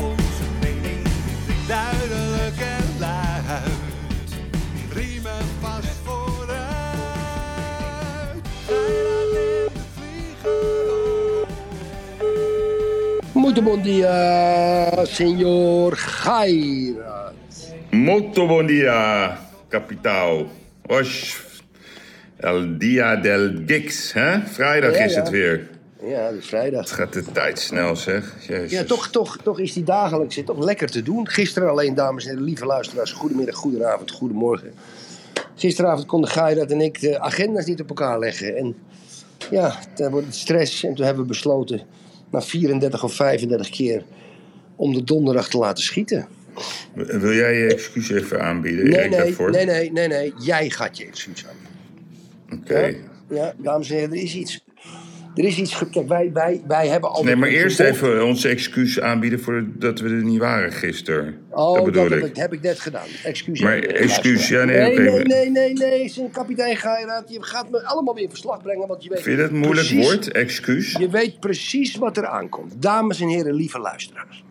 Onze mening, duidelijk en luid, riemen vast vooruit. Motobondia, senor Gijrath. Motobondia, kapitaal. Osh. El dia del Dix, hè? Vrijdag is het weer. Ja, dus vrijdag. Het gaat de tijd snel, zeg. Jezus. Ja, toch is die dagelijks toch lekker te doen. Gisteren alleen, dames en heren, lieve luisteraars. Goedemiddag, goedenavond, goedemorgen. Gisteravond konden Gijrath en ik de agendas niet op elkaar leggen. En ja, dan wordt het stress. En toen hebben we besloten, na 34 of 35 keer, om de donderdag te laten schieten. Wil jij je excuus even aanbieden? Nee. Jij gaat je excuus aanbieden. Okay. Ja, dames en heren, er is iets. Er is iets. Kijk, wij hebben al. Nee, maar eerst even onze excuus aanbieden voor dat we er niet waren gisteren. Oh, dat heb ik net gedaan. Excuus. Maar excuus, ja, nee. Kapitein Gijrath, je gaat me allemaal weer in verslag brengen, want je weet. Vind je dat een moeilijk woord, excuus? Je weet precies wat er aankomt. Dames en heren, lieve luisteraars.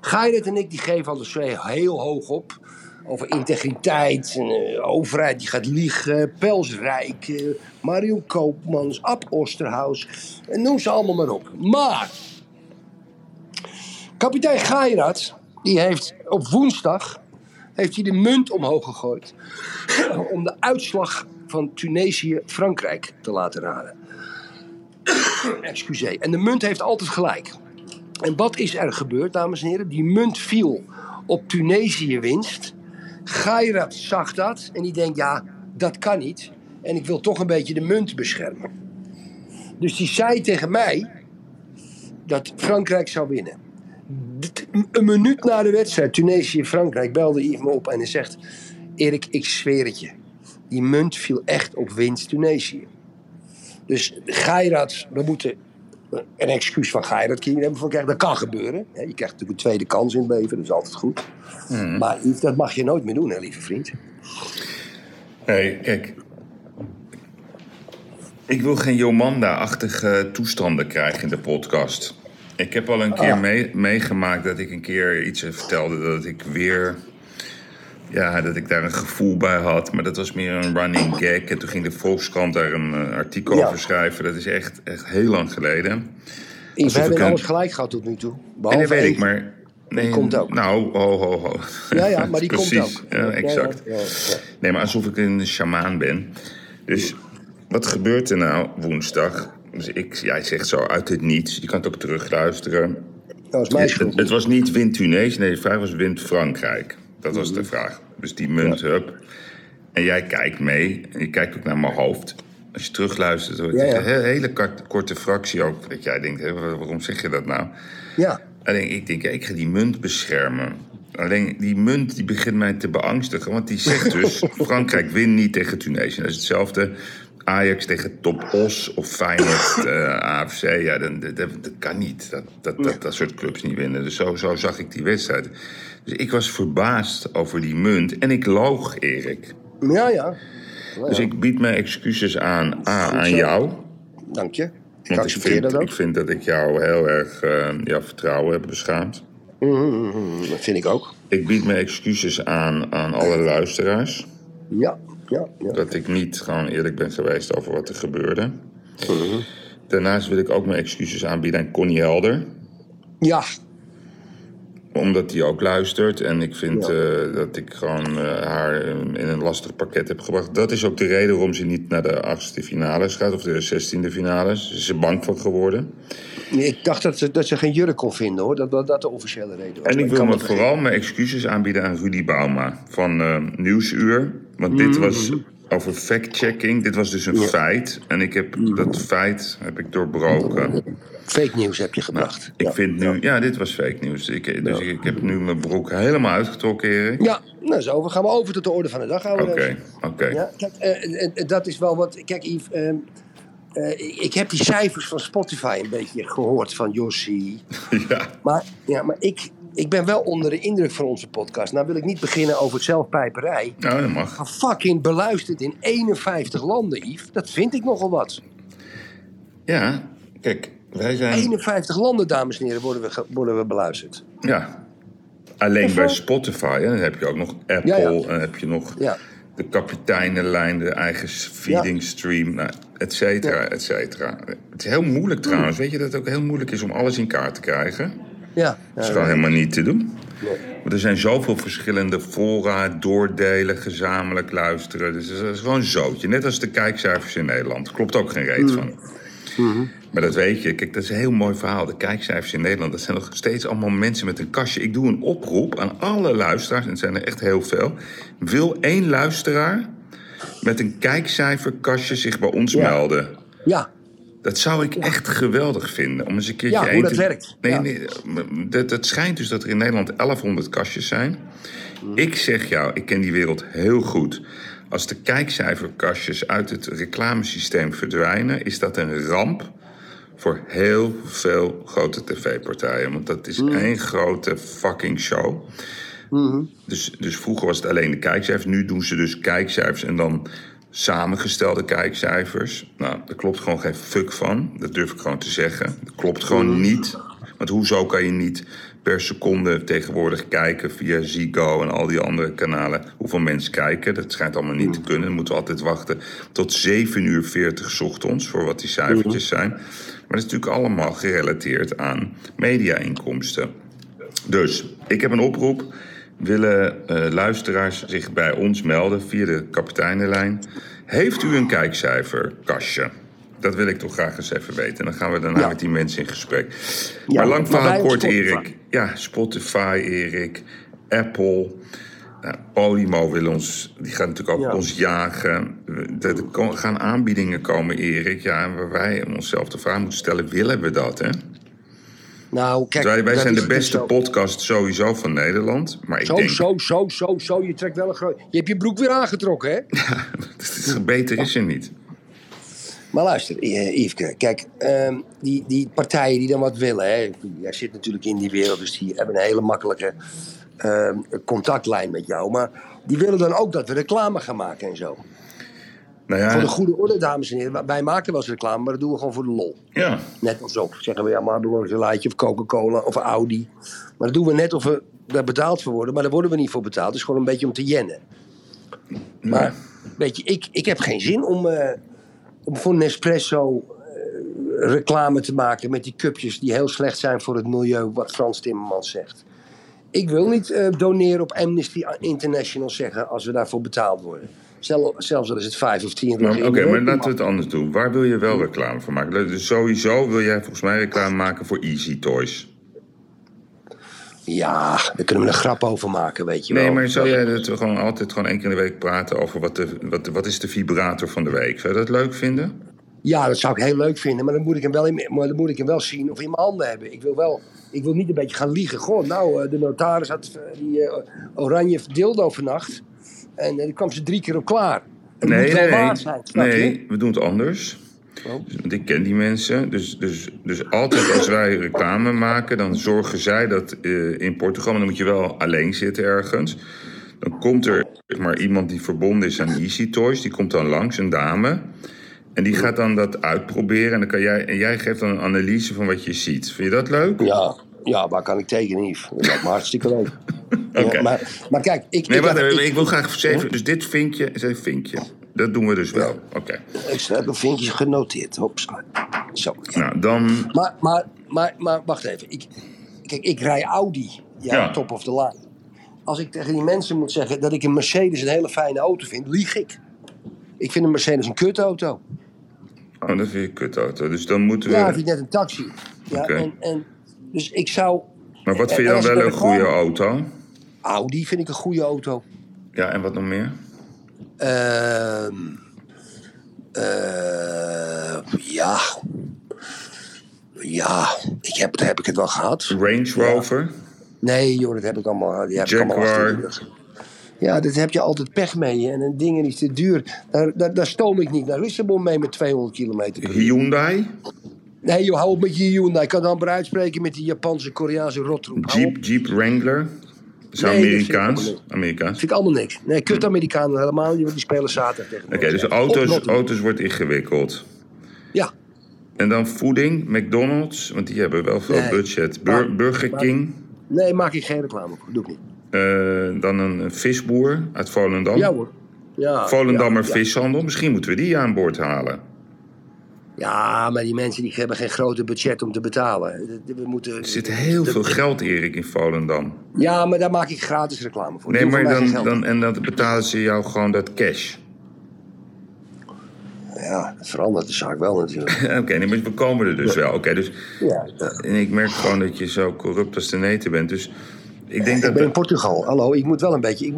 Gijrath en ik die geven al de zee heel hoog op. Over integriteit, een overheid die gaat liegen, Pels Rijcken, Marion Koopmans, Osterhaus, en noem ze allemaal maar op. Maar kapitein Gijrath, die heeft op woensdag de munt omhoog gegooid om de uitslag van Tunesië-Frankrijk te laten raden. Excuseer. En de munt heeft altijd gelijk. En wat is er gebeurd, dames en heren? Die munt viel op Tunesië-winst. Gijrath zag dat en die denkt, ja, dat kan niet. En ik wil toch een beetje de munt beschermen. Dus die zei tegen mij dat Frankrijk zou winnen. Een minuut na de wedstrijd, Tunesië-Frankrijk, belde Yves me op en hij zegt, Erik, ik zweer het je. Die munt viel echt op winst Tunesië. Dus Gijrath, we moeten een excuus van Gijrath hebben voor krijgen. Dat kan gebeuren. Je krijgt natuurlijk een tweede kans in het leven, dat is altijd goed. Mm. Maar dat mag je nooit meer doen, hè, lieve vriend. Nee, kijk. Ik wil geen Jomanda-achtige toestanden krijgen in de podcast. Ik heb al een keer meegemaakt dat ik een keer iets vertelde dat ik weer... Ja, dat ik daar een gevoel bij had. Maar dat was meer een running gag. En toen ging de Volkskrant daar een artikel over schrijven. Dat is echt heel lang geleden. We hebben alles gelijk gehad tot nu toe. Behalve dat weet ik, maar... Nee, die komt ook. Nou, ho. Ja, maar die komt ook. Ja, exact. Ja. Nee, maar alsof ik een sjamaan ben. Dus wat gebeurt er nou woensdag? Dus jij zegt zo uit het niets. Je kan het ook terugluisteren. Dat was mijn schuld. Het was niet wint Tunesië. Nee, de vraag was wint Frankrijk. Dat was de vraag. Dus die munt, hup. En jij kijkt mee. En je kijkt ook naar mijn hoofd. Als je terugluistert, hoor je een hele korte fractie ook. Dat jij denkt, hé, waarom zeg je dat nou? Ja. Alleen ik denk, ik ga die munt beschermen. Alleen die munt die begint mij te beangstigen. Want die zegt dus, Frankrijk wint niet tegen Tunesië. Dat is hetzelfde. Ajax tegen Top Os of Feyenoord, AFC. Ja, dat kan niet. Dat soort clubs niet winnen. Dus zo zag ik die wedstrijd. Dus ik was verbaasd over die munt. En ik loog, Erik. Ja. Dus ik bied mijn excuses aan. Aan jou. Dank je. Ik accepteer dat ook. Ik vind dat ik jou heel erg jouw vertrouwen heb beschaamd. Dat vind ik ook. Ik bied mijn excuses aan alle luisteraars. Ja. Dat ik niet gewoon eerlijk ben geweest over wat er gebeurde. Daarnaast wil ik ook mijn excuses aanbieden aan Connie Helder. Ja. Omdat die ook luistert. En ik vind dat ik gewoon haar in een lastig pakket heb gebracht. Dat is ook de reden waarom ze niet naar de 8e finales gaat. Of de 16e finales. Ze is er bang van geworden. Nee, ik dacht dat ze geen jurk kon vinden, hoor. Dat de officiële reden was. En ik wil me vooral mijn excuses aanbieden aan Rudy Bauma. Van Nieuwsuur. Want dit was over fact-checking. Dit was dus een feit. En ik heb dat feit doorbroken. Fake nieuws heb je gebracht. Nou, ik vind nu... Ja, dit was fake nieuws. Ik heb nu mijn broek helemaal uitgetrokken, Erik. Ja, nou zo. We gaan over tot de orde van de dag. Oké. Ja, kijk, dat is wel wat... Kijk, Yves... Ik heb die cijfers van Spotify een beetje gehoord van Jossi. Ja. Maar ik ben wel onder de indruk van onze podcast. Nou wil ik niet beginnen over zelfpijperij. Nou, dat mag. Maar fucking beluisterd in 51 landen, Yves. Dat vind ik nogal wat. Ja, kijk, wij zijn... 51 landen, dames en heren, worden we beluisterd. Ja, alleen bij Spotify. Hè, dan heb je ook nog Apple, dan heb je nog... Ja. De kapiteinenlijn, de eigen feedingstream, et cetera, et cetera. Het is heel moeilijk trouwens. Weet je dat het ook heel moeilijk is om alles in kaart te krijgen? Ja. Dat is gewoon helemaal niet te doen. Nee. Maar er zijn zoveel verschillende fora, doordelen, gezamenlijk luisteren. Dus dat is gewoon een zootje. Net als de kijkcijfers in Nederland. Klopt ook geen reet van. Mm-hmm. Maar dat weet je. Kijk, dat is een heel mooi verhaal. De kijkcijfers in Nederland, dat zijn nog steeds allemaal mensen met een kastje. Ik doe een oproep aan alle luisteraars, en het zijn er echt heel veel. Wil 1 luisteraar met een kijkcijferkastje zich bij ons melden? Ja. Dat zou ik echt geweldig vinden. Om eens een keertje hoe dat werkt. Nee, dat schijnt dus dat er in Nederland 1100 kastjes zijn. Ik zeg jou, ik ken die wereld heel goed. Als de kijkcijferkastjes uit het reclamesysteem verdwijnen... is dat een ramp voor heel veel grote tv-partijen. Want dat is één grote fucking show. Mm-hmm. Dus vroeger was het alleen de kijkcijfers. Nu doen ze dus kijkcijfers en dan samengestelde kijkcijfers. Nou, daar klopt gewoon geen fuck van. Dat durf ik gewoon te zeggen. Dat klopt gewoon niet. Want hoezo kan je niet per seconde tegenwoordig kijken via Ziggo en al die andere kanalen hoeveel mensen kijken? Dat schijnt allemaal niet te kunnen. Dan moeten we altijd wachten tot 7:40 ochtends voor wat die cijfertjes zijn. Maar dat is natuurlijk allemaal gerelateerd aan media-inkomsten. Dus, ik heb een oproep. Willen luisteraars zich bij ons melden via de kapiteinenlijn? Heeft u een kijkcijferkastje? Dat wil ik toch graag eens even weten. En dan gaan we daarna met die mensen in gesprek. Ja, maar lang verhaal kort, Erik. Ja, Spotify, Erik. Apple. Podimo wil ons... Die gaat natuurlijk ook ons jagen. Er gaan aanbiedingen komen, Erik. Ja, waar wij onszelf de vraag moeten stellen... willen we dat, hè? Nou, kijk... Wij zijn de beste podcast sowieso van Nederland. Maar ik denk... Je trekt wel een groot... Je hebt je broek weer aangetrokken, hè? Ja, beter is er niet. Maar luister, Yveske, kijk, die partijen die dan wat willen... Hè, jij zit natuurlijk in die wereld, dus die hebben een hele makkelijke contactlijn met jou. Maar die willen dan ook dat we reclame gaan maken en zo. Nou ja. Voor de goede orde, dames en heren. Wij maken wel eens reclame, maar dat doen we gewoon voor de lol. Ja. Net als ook. Zeggen we, maar doen we een gelaatje of Coca-Cola of Audi. Maar dat doen we net of we daar betaald voor worden. Maar daar worden we niet voor betaald. Het is gewoon een beetje om te jennen. Nee. Maar, weet je, ik heb geen zin om voor Nespresso reclame te maken met die cupjes die heel slecht zijn voor het milieu, wat Frans Timmermans zegt. Ik wil niet doneren op Amnesty International zeggen als we daarvoor betaald worden. Zelfs al is het 5 of 10. Oké, maar laten we het anders doen. Waar wil je wel reclame voor maken? Dus sowieso wil jij volgens mij reclame maken voor Easy Toys. Ja, daar kunnen we een grap over maken, weet je wel. Nee, maar zou jij dat we gewoon altijd gewoon 1 keer in de week praten over wat is de vibrator van de week? Zou je dat leuk vinden? Ja, dat zou ik heel leuk vinden, maar dan moet ik hem wel, zien of in mijn handen hebben. Ik wil niet een beetje gaan liegen. Goh, nou, de notaris had die oranje dildo vannacht en dan kwam ze 3 keer op klaar. Nee, waar zijn, nee, we doen het anders. Want ik ken die mensen. Dus altijd als wij reclame maken... dan zorgen zij dat in Portugal... maar dan moet je wel alleen zitten ergens. Dan komt er maar iemand die verbonden is aan Easy Toys. Die komt dan langs, een dame. En die gaat dan dat uitproberen. En dan kan jij geeft dan een analyse van wat je ziet. Vind je dat leuk? Ja, waar kan ik tekenen, Yves? Dat lijkt me hartstikke leuk. Okay. Ja, maar kijk... Ik wil graag... Dus dit vinkje is een vinkje. Dat doen we dus wel. Ja. Oké. Ik heb een vinkje genoteerd. Hops. Zo. Ja. Nou, dan... Maar wacht even. Ik rij Audi. Ja, top of the line. Als ik tegen die mensen moet zeggen dat ik een Mercedes een hele fijne auto vind, lieg ik. Ik vind een Mercedes een kutauto. Oh, dat vind je een kutauto. Dus dan moeten we... Ja, dat vind ik net een taxi. Ja, okay. Dus ik zou... Maar wat vind je dan wel een goede auto? Audi vind ik een goede auto. Ja, en wat nog meer? Daar heb ik het wel gehad. Range Rover? Ja. Nee joh, dat heb ik allemaal. Jaguar? Ja, dat heb je altijd pech mee. En dingen is te duur. Daar stoom ik niet naar Lissabon mee met 200 kilometer. Hyundai? Nee, joh, hou op met je Hyundai. Ik kan dan maar uitspreken met die Japanse, Koreaanse rottroep. Jeep Wrangler? Dat is Amerikaans. Dat vind ik allemaal niks. Nee, kut Amerikanen helemaal niet, want die spelen zaterdag tegen. Oké, dus auto's wordt ingewikkeld. Ja. En dan voeding, McDonald's, want die hebben wel veel budget. Burger King? Nee, maak ik geen reclame voor. Doe ik niet. Dan een visboer uit Volendam. Ja hoor. Ja, Volendammer vishandel. Misschien moeten we die aan boord halen. Ja, maar die mensen die hebben geen grote budget om te betalen. Er zit heel veel geld, Erik, in Volendam. Ja, maar daar maak ik gratis reclame voor. Nee, maar dan betalen ze jou gewoon dat cash. Ja, dat verandert de zaak wel natuurlijk. Oké, nee, maar we komen er dus wel. Oké, dus, en ik merk gewoon dat je zo corrupt als de neten bent. Dus ik denk ik ben in Portugal. Hallo, ik moet wel een beetje...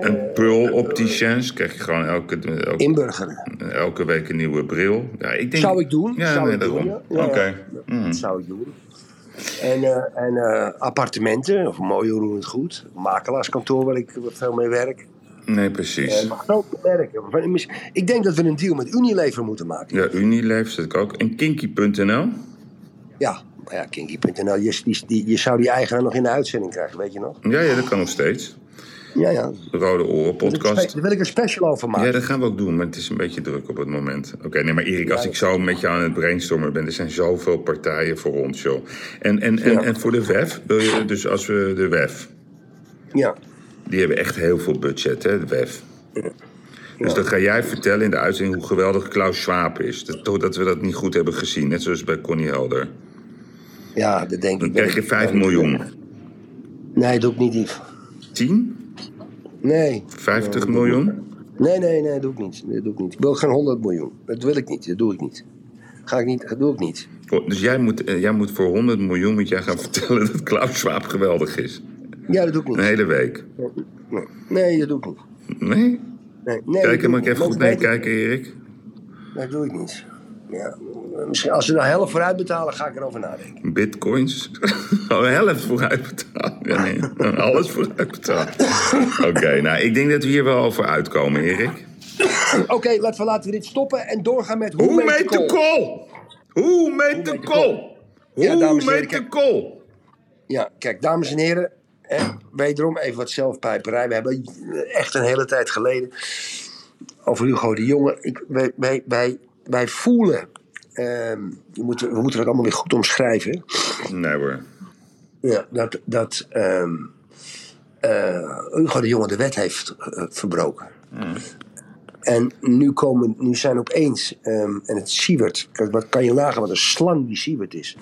een pearl-opticiens krijg je gewoon elke inburger. Elke week een nieuwe bril. Ja, ik denk, zou ik doen. Dat zou ik doen. En appartementen, of mooi roerend goed. Makelaarskantoor waar ik veel mee werk. Nee, precies. Maar groot werken. Ik denk dat we een deal met Unilever moeten maken. Ja, Unilever zit ik ook. En Kinky.nl? Ja. Maar ja, Kinky.nl, je zou die eigenaar nog in de uitzending krijgen, weet je nog? Ja, dat kan nog steeds. Ja. Rode Oren podcast. Daar wil ik een special over maken. Ja, dat gaan we ook doen, maar het is een beetje druk op het moment. Oké, nee, maar Erik, als ik zo met jou aan het brainstormen ben... er zijn zoveel partijen voor ons, joh. En voor de WEF, wil je dus als we de WEF... Ja. Die hebben echt heel veel budget, hè, de WEF. Ja. Dus dan ga jij vertellen in de uitzending hoe geweldig Klaus Schwab is. Dat we dat niet goed hebben gezien, net zoals bij Connie Helder. Ja, dat denk dan ik. Dan krijg je 5 miljoen. Nee, doe ik niet, lief. 10? Nee. 50 miljoen? Nee, dat doe ik niet. Ik wil geen 100 miljoen. Dat wil ik niet, dat doe ik niet. Ga ik niet, dat doe ik niet. Oh, dus jij moet voor 100 miljoen moet jij gaan vertellen dat Klaus Schwab geweldig is? Ja, dat doe ik niet. Een hele week? Nee, dat doe ik niet. Nee? Nee, kijk er maar even goed naar kijken, Erik. Dat doe ik niet. Ja, misschien als ze de helft vooruit betalen, ga ik erover nadenken. Bitcoins? De helft vooruit betalen? Ja, nee, alles vooruit betalen. Oké, nou, ik denk dat we hier wel over uitkomen, Erik. Oké, laten we dit stoppen en doorgaan met... Hoe meet de kool? Ja, kijk, dames en heren. Wederom even wat zelfpijperij. We hebben echt een hele tijd geleden... over Hugo de Jonge. Wij voelen, we moeten dat allemaal weer goed omschrijven. Nee hoor. Ja, dat Hugo de Jonge de wet heeft verbroken. Mm. En nu zijn opeens, en het Sywert, wat kan je nagaan wat een slang die Sywert is.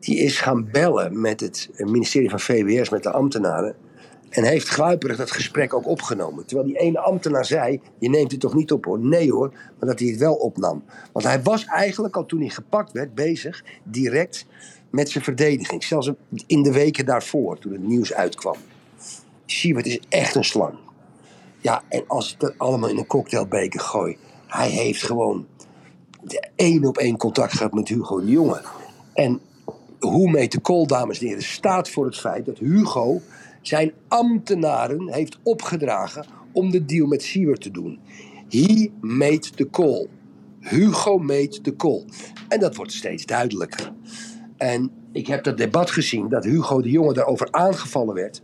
Die is gaan bellen met het ministerie van VWS, met de ambtenaren. En heeft gluiperig dat gesprek ook opgenomen. Terwijl die ene ambtenaar zei... je neemt het toch niet op hoor? Nee hoor, maar dat hij het wel opnam. Want hij was eigenlijk al toen hij gepakt werd... bezig direct met zijn verdediging. Zelfs in de weken daarvoor, toen het nieuws uitkwam. Sywert is echt een slang. Ja, en als ik dat allemaal in een cocktailbeker gooi... hij heeft gewoon 1-op-1 contact gehad met Hugo de Jonge. En hoe meet de kool, dames en heren... staat voor het feit dat Hugo... zijn ambtenaren heeft opgedragen om de deal met Sywert te doen. He made the call. Hugo made the call. En dat wordt steeds duidelijker. En ik heb dat debat gezien dat Hugo de Jonge daarover aangevallen werd.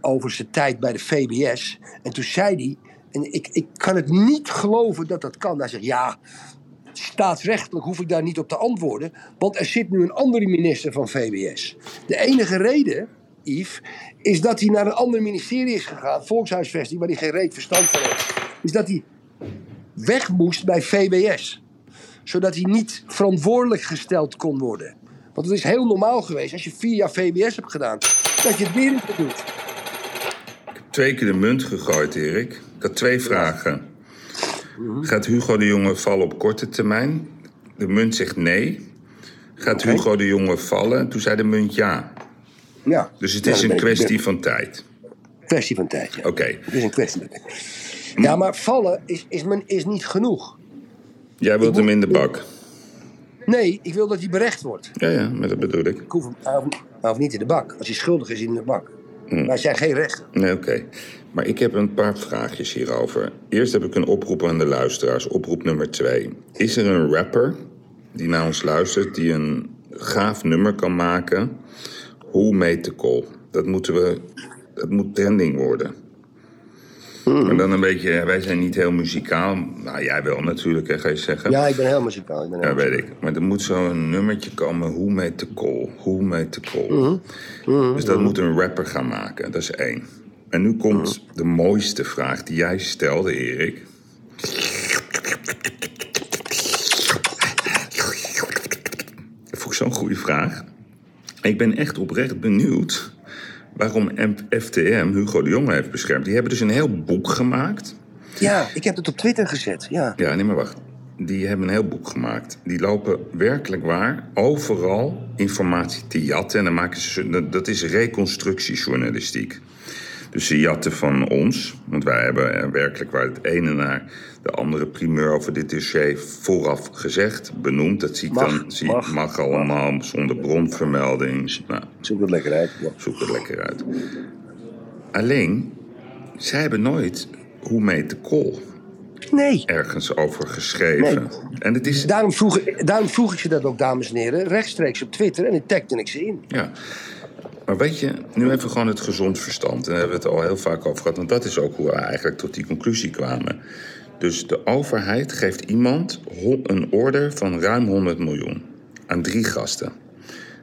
Over zijn tijd bij de VBS. En toen zei hij, en ik kan het niet geloven dat dat kan. Hij zegt, ja, staatsrechtelijk hoef ik daar niet op te antwoorden. Want er zit nu een andere minister van VBS. De enige reden... Yves, is dat hij naar een ander ministerie is gegaan, volkshuisvesting, waar hij geen reet verstand van heeft. Is dat hij weg moest bij VWS. Zodat hij niet verantwoordelijk gesteld kon worden. Want het is heel normaal geweest, als je 4 jaar VWS hebt gedaan, dat je het weer niet doet. Ik heb 2 keer de munt gegooid, Erik. Ik had 2 vragen. Gaat Hugo de Jonge vallen op korte termijn? De munt zegt nee. Gaat Hugo de Jonge vallen? Toen zei de munt ja. Ja. Dus het is een kwestie van tijd. Kwestie van tijd, ja. Oké. Het is een kwestie van tijd. Ja, maar vallen is niet genoeg. Jij wilt hem in de bak? Nee, ik wil dat hij berecht wordt. Ja, maar dat bedoel ik. Hij hoeft niet in de bak. Als hij schuldig is, in de bak. Wij zijn geen rechter. Nee, oké. Maar ik heb een paar vraagjes hierover. Eerst heb ik een oproep aan de luisteraars. Oproep nummer 2. Is er een rapper die naar ons luistert, die een gaaf nummer kan maken? Hoe made the call? Dat moet trending worden. En dan een beetje, wij zijn niet heel muzikaal. Nou, jij wel natuurlijk, hè, ga je zeggen. Ja, ik ben heel muzikaal. Weet ik. Maar er moet zo'n nummertje komen, hoe made the call? Hoe made the call? Dus dat moet een rapper gaan maken, dat is 1. En nu komt de mooiste vraag die jij stelde, Erik. Dat vond ik zo'n goede vraag. Ik ben echt oprecht benieuwd waarom FTM Hugo de Jonge heeft beschermd. Die hebben dus een heel boek gemaakt. Ja, ik heb het op Twitter gezet. Ja, nee, maar wacht. Die hebben een heel boek gemaakt. Die lopen werkelijk waar overal informatie te jatten. En dan maken ze, dat is reconstructiejournalistiek. Dus ze jatten van ons. Want wij hebben werkelijk waar het ene naar de andere primeur over dit dossier vooraf gezegd, benoemd. Dat zie ik mag allemaal zonder bronvermelding. Nou, zoek het lekker uit. Ja. Zoek het lekker uit. Alleen, zij hebben nooit hoe made the call ergens over geschreven. Nee. En het is... daarom vroeg ik ze dat ook, dames en heren, rechtstreeks op Twitter. En ik tagde ik ze in. Ja. Maar weet je, nu even gewoon het gezond verstand. En daar hebben we het al heel vaak over gehad. Want dat is ook hoe we eigenlijk tot die conclusie kwamen. Dus de overheid geeft iemand een order van ruim 100 miljoen. Aan 3 gasten.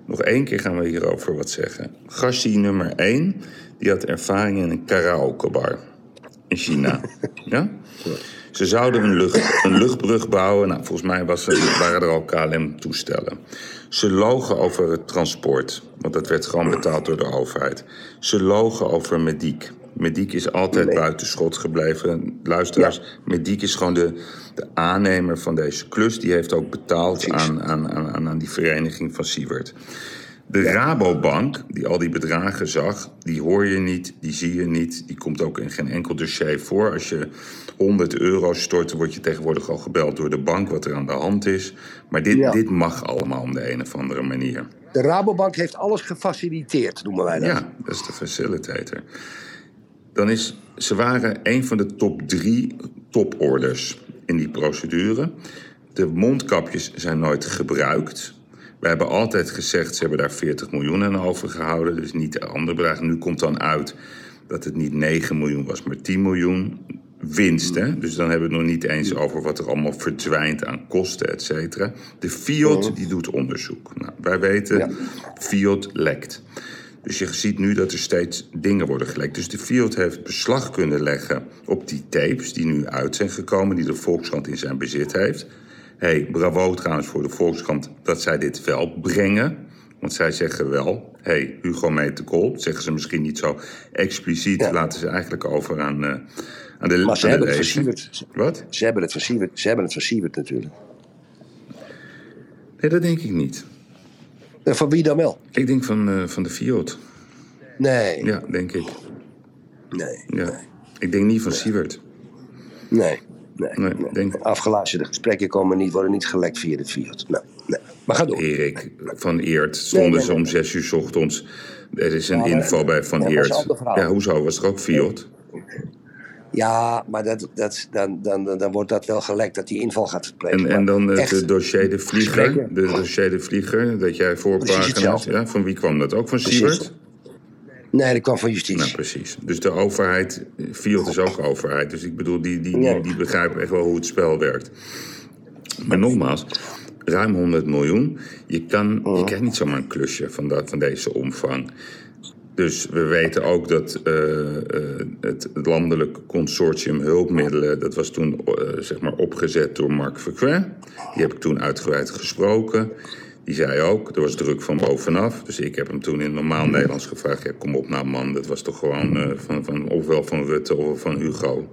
Nog 1 keer gaan we hierover wat zeggen. Gastie nummer 1, die had ervaring in een karaokebar. In China. Ja? Ze zouden een luchtbrug bouwen. Nou, volgens mij waren er al KLM-toestellen. Ze logen over het transport. Want dat werd gewoon betaald door de overheid. Ze logen over Mediek. Mediek is altijd buitenschot gebleven. Luisteraars, Mediek is gewoon de aannemer van deze klus. Die heeft ook betaald aan die vereniging van Sywert. De Rabobank, die al die bedragen zag, die hoor je niet, die zie je niet. Die komt ook in geen enkel dossier voor. Als je €100 stort, word je tegenwoordig al gebeld door de bank wat er aan de hand is. Maar dit mag allemaal om de een of andere manier. De Rabobank heeft alles gefaciliteerd, noemen wij dat. Ja, dat is de facilitator. Ze waren een van de top 3 toporders in die procedure. De mondkapjes zijn nooit gebruikt. We hebben altijd gezegd, ze hebben daar 40 miljoen aan overgehouden. Dus niet de andere bedragen. Nu komt dan uit dat het niet 9 miljoen was, maar 10 miljoen winst. Hè? Dus dan hebben we het nog niet eens over wat er allemaal verdwijnt aan kosten, et cetera. De FIOD, die doet onderzoek. Nou, wij weten, FIOD lekt. Dus je ziet nu dat er steeds dingen worden gelekt. Dus de FIOD heeft beslag kunnen leggen op die tapes die nu uit zijn gekomen, die de Volkskrant in zijn bezit heeft. Hey, bravo trouwens voor de Volkskrant dat zij dit wel brengen. Want zij zeggen wel, Hugo made the call. Dat zeggen ze misschien niet zo expliciet. Ja. Laten ze eigenlijk over aan de maar ze hebben het versierd. Wat? Ze hebben het versierd natuurlijk. Nee, dat denk ik niet. En van wie dan wel? Ik denk van de FIOD. Nee. Ja, denk ik. Nee. Ja. Nee. Ik denk niet van Sywert. Nee. Afgeluisterde gesprekken worden niet gelekt via de FIOD. Nee. Maar ga door. Erik van Eert stonden ze om 6 uur 's ochtends. Er is een info bij Van Eert. Ja, hoezo? Was er ook FIOD? Ja, maar dan wordt dat wel gelekt dat die inval gaat verplegen. En dan het dossier de Vlieger. De dossier de Vlieger, dat jij voorpagina's. Ja, van wie kwam dat? Ook van Sywert? Nee, dat kwam van justitie. Nou, precies. Dus de overheid, FIOD is ook overheid. Dus ik bedoel, die begrijpen echt wel hoe het spel werkt. Maar nogmaals, ruim 100 miljoen. Je krijgt niet zomaar een klusje van deze omvang. Dus we weten ook dat het landelijk consortium hulpmiddelen, dat was toen opgezet door Mark Verquet. Die heb ik toen uitgebreid gesproken. Die zei ook, er was druk van bovenaf. Dus ik heb hem toen in normaal Nederlands gevraagd, kom op nou man, dat was toch gewoon ofwel van Rutte of van Hugo.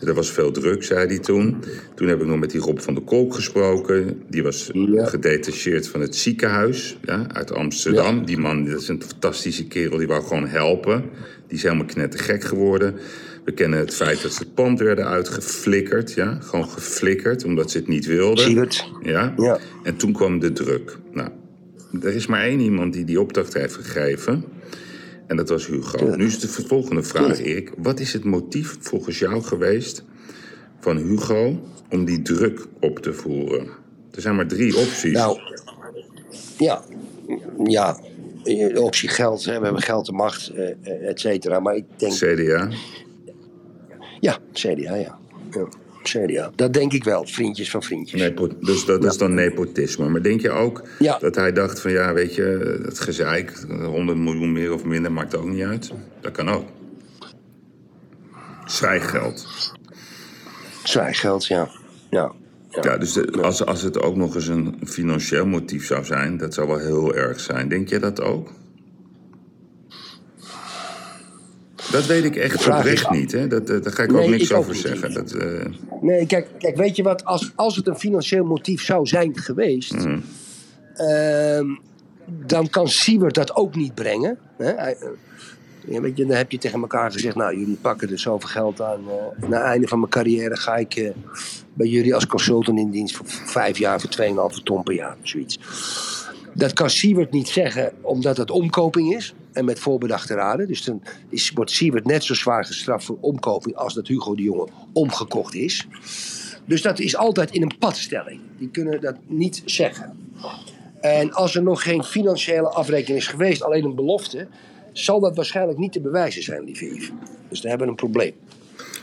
Er was veel druk, zei hij toen. Toen heb ik nog met die Rob van der Kolk gesproken. Die was gedetacheerd van het ziekenhuis uit Amsterdam. Ja. Die man, dat is een fantastische kerel, die wou gewoon helpen. Die is helemaal knettergek geworden. We kennen het feit dat ze het pand werden uitgeflikkerd. Ja? Gewoon geflikkerd, omdat ze het niet wilden. Sywert. Ja. En toen kwam de druk. Nou, er is maar één iemand die opdracht heeft gegeven. En dat was Hugo. Tuurlijk. Nu is de volgende vraag, Erik. Wat is het motief volgens jou geweest van Hugo om die druk op te voeren? Er zijn maar 3 opties. Nou, ja. Optie geld, hè. We hebben geld en macht, et cetera. Maar ik denk... CDA? Ja, CDA, ja. CDA. Dat denk ik wel, vriendjes van vriendjes. Dus dat is dan nepotisme. Maar denk je ook dat hij dacht van, ja, weet je, het gezeik, 100 miljoen meer of minder maakt ook niet uit. Dat kan ook. Zwijggeld, ja. Ja, dus als het ook nog eens een financieel motief zou zijn, dat zou wel heel erg zijn. Denk jij dat ook? Dat weet ik echt oprecht niet, hè? Daar ga ik ook niks over zeggen. Nee, kijk, weet je wat? Als het een financieel motief zou zijn geweest... Mm-hmm. Dan kan Sywert dat ook niet brengen. Hè? Weet je, dan heb je tegen elkaar gezegd... nou, jullie pakken er zoveel geld aan. Na het einde van mijn carrière ga ik bij jullie als consultant in dienst... voor 5 jaar, voor 2,5 ton per jaar, zoiets. Dat kan Sywert niet zeggen, omdat het omkoping is... en met voorbedachte raden. Dus dan wordt Sywert net zo zwaar gestraft voor omkoping... als dat Hugo de Jonge omgekocht is. Dus dat is altijd in een padstelling. Die kunnen dat niet zeggen. En als er nog geen financiële afrekening is geweest... alleen een belofte... zal dat waarschijnlijk niet te bewijzen zijn, lieve Yves. Dus daar hebben we een probleem.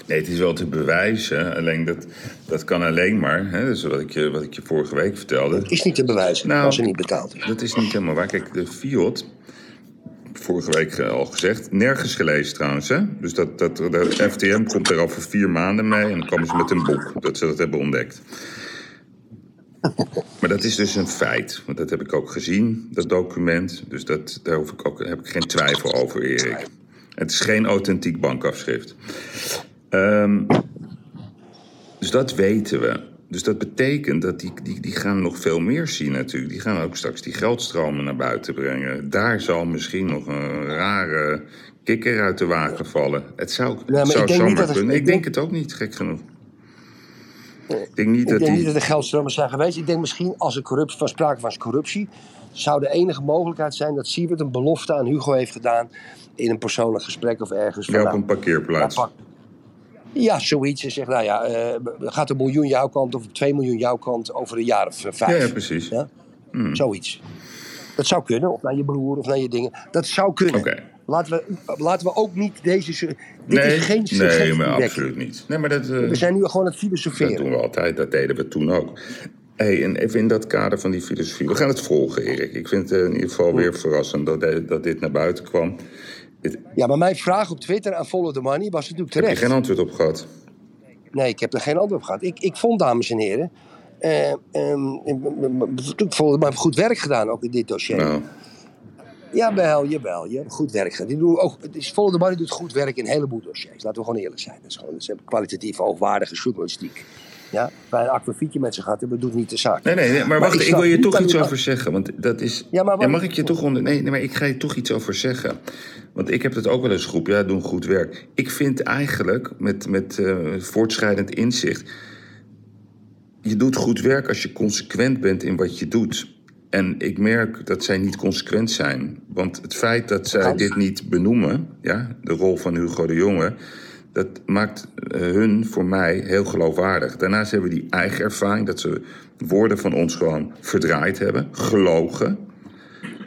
Nee, het is wel te bewijzen. Alleen dat kan alleen maar. Hè? Dus wat ik je vorige week vertelde. Het is niet te bewijzen, als ze niet betaald is. Dat is niet helemaal waar. Kijk, de FIOD... vorige week al gezegd. Nergens gelezen trouwens, hè? Dus dat FTM komt er al voor 4 maanden mee... en dan komen ze met een boek dat ze dat hebben ontdekt. Maar dat is dus een feit. Want dat heb ik ook gezien, dat document. Dus daar heb ik geen twijfel over, Erik. Het is geen authentiek bankafschrift. Dus dat weten we. Dus dat betekent dat die gaan nog veel meer zien natuurlijk. Die gaan ook straks die geldstromen naar buiten brengen. Daar zal misschien nog een rare kikker uit de wagen vallen. Het zou zomaar kunnen. Ik denk het ook niet, gek genoeg. Ik denk niet dat er geldstromen zijn geweest. Ik denk misschien als er corruptie, van sprake was corruptie... zou de enige mogelijkheid zijn dat Sywert een belofte aan Hugo heeft gedaan... in een persoonlijk gesprek of ergens. Ja, op een parkeerplaats. Ja, zoiets. En zegt, nou ja, gaat 1 miljoen jouw kant of 2 miljoen jouw kant over een jaar of 5. Ja, precies. Ja? Mm. Zoiets. Dat zou kunnen. Of naar je broer of naar je dingen. Dat zou kunnen. Okay. Laten we ook niet deze... Dit is geen succes. Nee, maar absoluut niet. Nee, maar we zijn nu gewoon aan het filosoferen. Dat doen we altijd. Dat deden we toen ook. En even in dat kader van die filosofie. We gaan het volgen, Erik. Ik vind het in ieder geval weer verrassend dat dit naar buiten kwam. Ja, maar mijn vraag op Twitter aan Follow the Money was natuurlijk terecht. Heb je geen antwoord op gehad? Nee, ik heb er geen antwoord op gehad. Ik vond, dames en heren... Follow the Money goed werk gedaan, ook in dit dossier. Nou. Jawel. Je hebt goed werk gedaan. Follow the Money doet goed werk in een heleboel dossiers. Laten we gewoon eerlijk zijn. Ze hebben kwalitatief hoogwaardige journalistiek. Ja, bij een akwafietje met ze gaat, dat doet niet de zaak. Nee, maar wacht, ik wil je toch iets over zeggen. Want dat is... Ja, maar mag ik je toch maar ik ga je toch iets over zeggen. Want ik heb dat ook wel eens geroepen. Ja, doen goed werk. Ik vind eigenlijk, met voortschrijdend inzicht... je doet goed werk als je consequent bent in wat je doet. En ik merk dat zij niet consequent zijn. Want het feit dat zij dit niet benoemen... Ja, de rol van Hugo de Jonge... dat maakt hun voor mij heel geloofwaardig. Daarnaast hebben we die eigen ervaring... dat ze woorden van ons gewoon verdraaid hebben. Gelogen.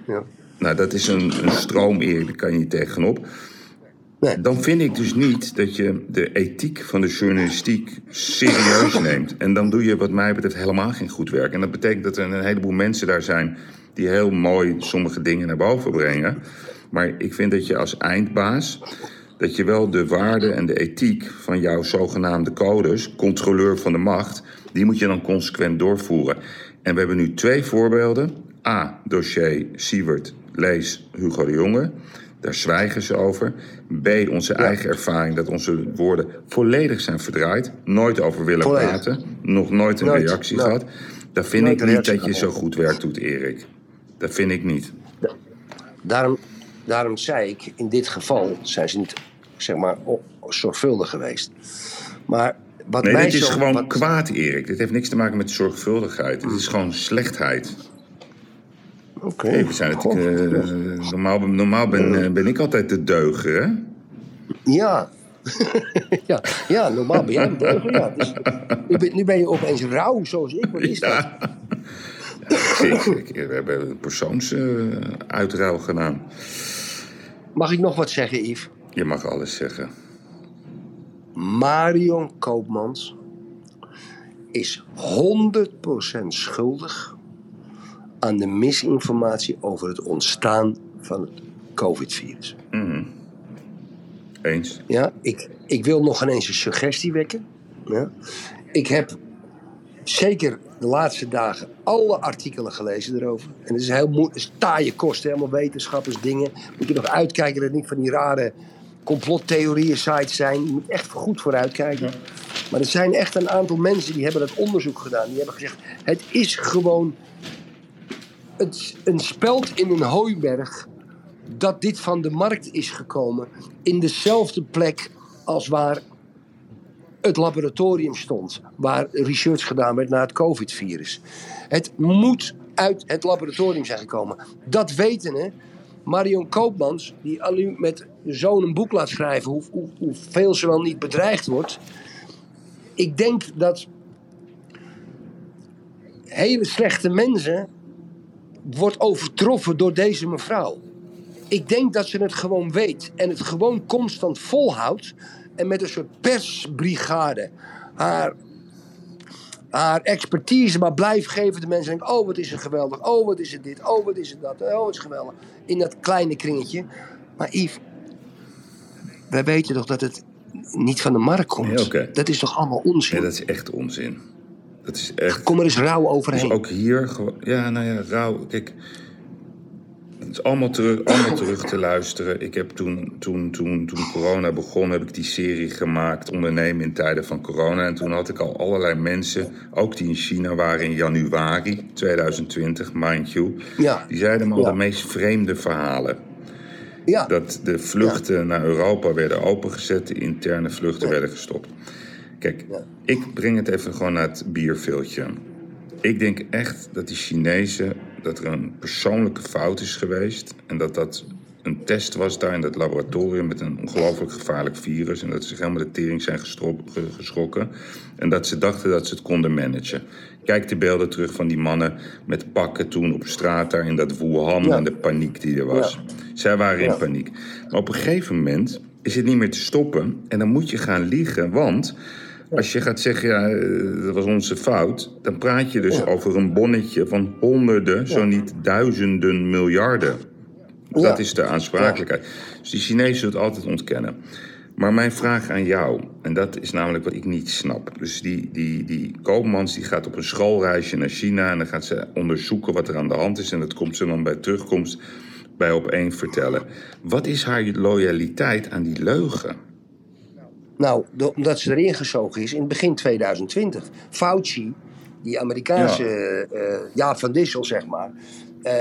Ja. Nou, dat is een stroom, Erik, daar kan je niet tegenop. Nee. Dan vind ik dus niet dat je de ethiek van de journalistiek serieus neemt. En dan doe je wat mij betreft helemaal geen goed werk. En dat betekent dat er een heleboel mensen daar zijn... die heel mooi sommige dingen naar boven brengen. Maar ik vind dat je als eindbaas... dat je wel de waarde en de ethiek van jouw zogenaamde codes... controleur van de macht, die moet je dan consequent doorvoeren. En we hebben nu 2 voorbeelden. A, dossier Sywert, lees Hugo de Jonge. Daar zwijgen ze over. B, onze eigen ervaring dat onze woorden volledig zijn verdraaid. Nooit over willen praten. Nog nooit een reactie gehad. Daar vind ik niet dat je zo goed werk doet, Erik. Dat vind ik niet. Daarom zei ik, in dit geval zijn ze niet... zeg maar, zorgvuldig geweest. Maar wat mij dit is gewoon kwaad, Erik. Dit heeft niks te maken met zorgvuldigheid. Dit is gewoon slechtheid. Okay. Even zijn dat normaal ben ik altijd de deuger, hè? Ja. ja, normaal ben jij een deuger, ja. Dus, nu ben je opeens rauw, zoals ik. Wat is dat? Ja. We hebben een persoonsuitruil gedaan. Mag ik nog wat zeggen, Yves? Je mag alles zeggen. Marion Koopmans is 100% schuldig aan de misinformatie over het ontstaan van het COVID-virus. Mm-hmm. Eens? Ja, ik wil nog ineens een suggestie wekken. Ja. Ik heb zeker de laatste dagen alle artikelen gelezen erover. En het is heel moeilijk, het is taaie kosten, helemaal wetenschappersdingen. Moet je nog uitkijken dat het niet van die rare complottheorieën sites zijn. Je moet echt goed vooruitkijken. Ja. Maar er zijn echt een aantal mensen die hebben dat onderzoek gedaan. Die hebben gezegd, het is gewoon een speld in een hooiberg dat dit van de markt is gekomen in dezelfde plek als waar het laboratorium stond, waar research gedaan werd naar het COVID-virus. Het moet uit het laboratorium zijn gekomen. Dat weten, hè. Marion Koopmans, die alleen met zo'n een boek laat schrijven, hoeveel ze wel niet bedreigd wordt. Ik denk dat hele slechte mensen wordt overtroffen door deze mevrouw. Ik denk dat ze het gewoon weet en het gewoon constant volhoudt. En met een soort persbrigade haar expertise maar blijft geven. De mensen denken, oh wat is het geweldig. Oh wat is het dit. Oh wat is het dat. Oh het is geweldig. In dat kleine kringetje. Maar Yves, wij weten toch dat het niet van de markt komt. Nee, okay. Dat is toch allemaal onzin. Nee, dat is echt onzin. Dat is echt... Kom er eens rauw overheen. Dus ook hier gewoon... Ja, nou ja, rauw. Kijk... Het is allemaal terug te luisteren. Ik heb toen corona begon, heb ik die serie gemaakt, Ondernemen in tijden van corona. En toen had ik al allerlei mensen, ook die in China waren in januari 2020, mind you. Ja. Die zeiden me al de meest vreemde verhalen. Ja. Dat de vluchten naar Europa werden opengezet, de interne vluchten werden gestopt. Kijk, ik breng het even gewoon naar het bierveeltje. Ik denk echt dat die Chinezen... dat er een persoonlijke fout is geweest... en dat een test was daar in dat laboratorium... met een ongelooflijk gevaarlijk virus... en dat ze zich helemaal de tering zijn geschrokken... en dat ze dachten dat ze het konden managen. Kijk de beelden terug van die mannen met pakken toen op straat... daar in dat Wuhan en de paniek die er was. Ja. Zij waren in paniek. Maar op een gegeven moment is het niet meer te stoppen... en dan moet je gaan liegen, want... Als je gaat zeggen, ja, dat was onze fout... dan praat je dus over een bonnetje van honderden... zo niet duizenden miljarden. Ja. Dat is de aansprakelijkheid. Dus die Chinezen zullen het altijd ontkennen. Maar mijn vraag aan jou... en dat is namelijk wat ik niet snap. Dus die Koopmans die gaat op een schoolreisje naar China... en dan gaat ze onderzoeken wat er aan de hand is... en dat komt ze dan bij terugkomst bij Op1 vertellen. Wat is haar loyaliteit aan die leugen? Nou, omdat ze erin gezogen is in begin 2020. Fauci, die Amerikaanse Jaap van Dissel, zeg maar...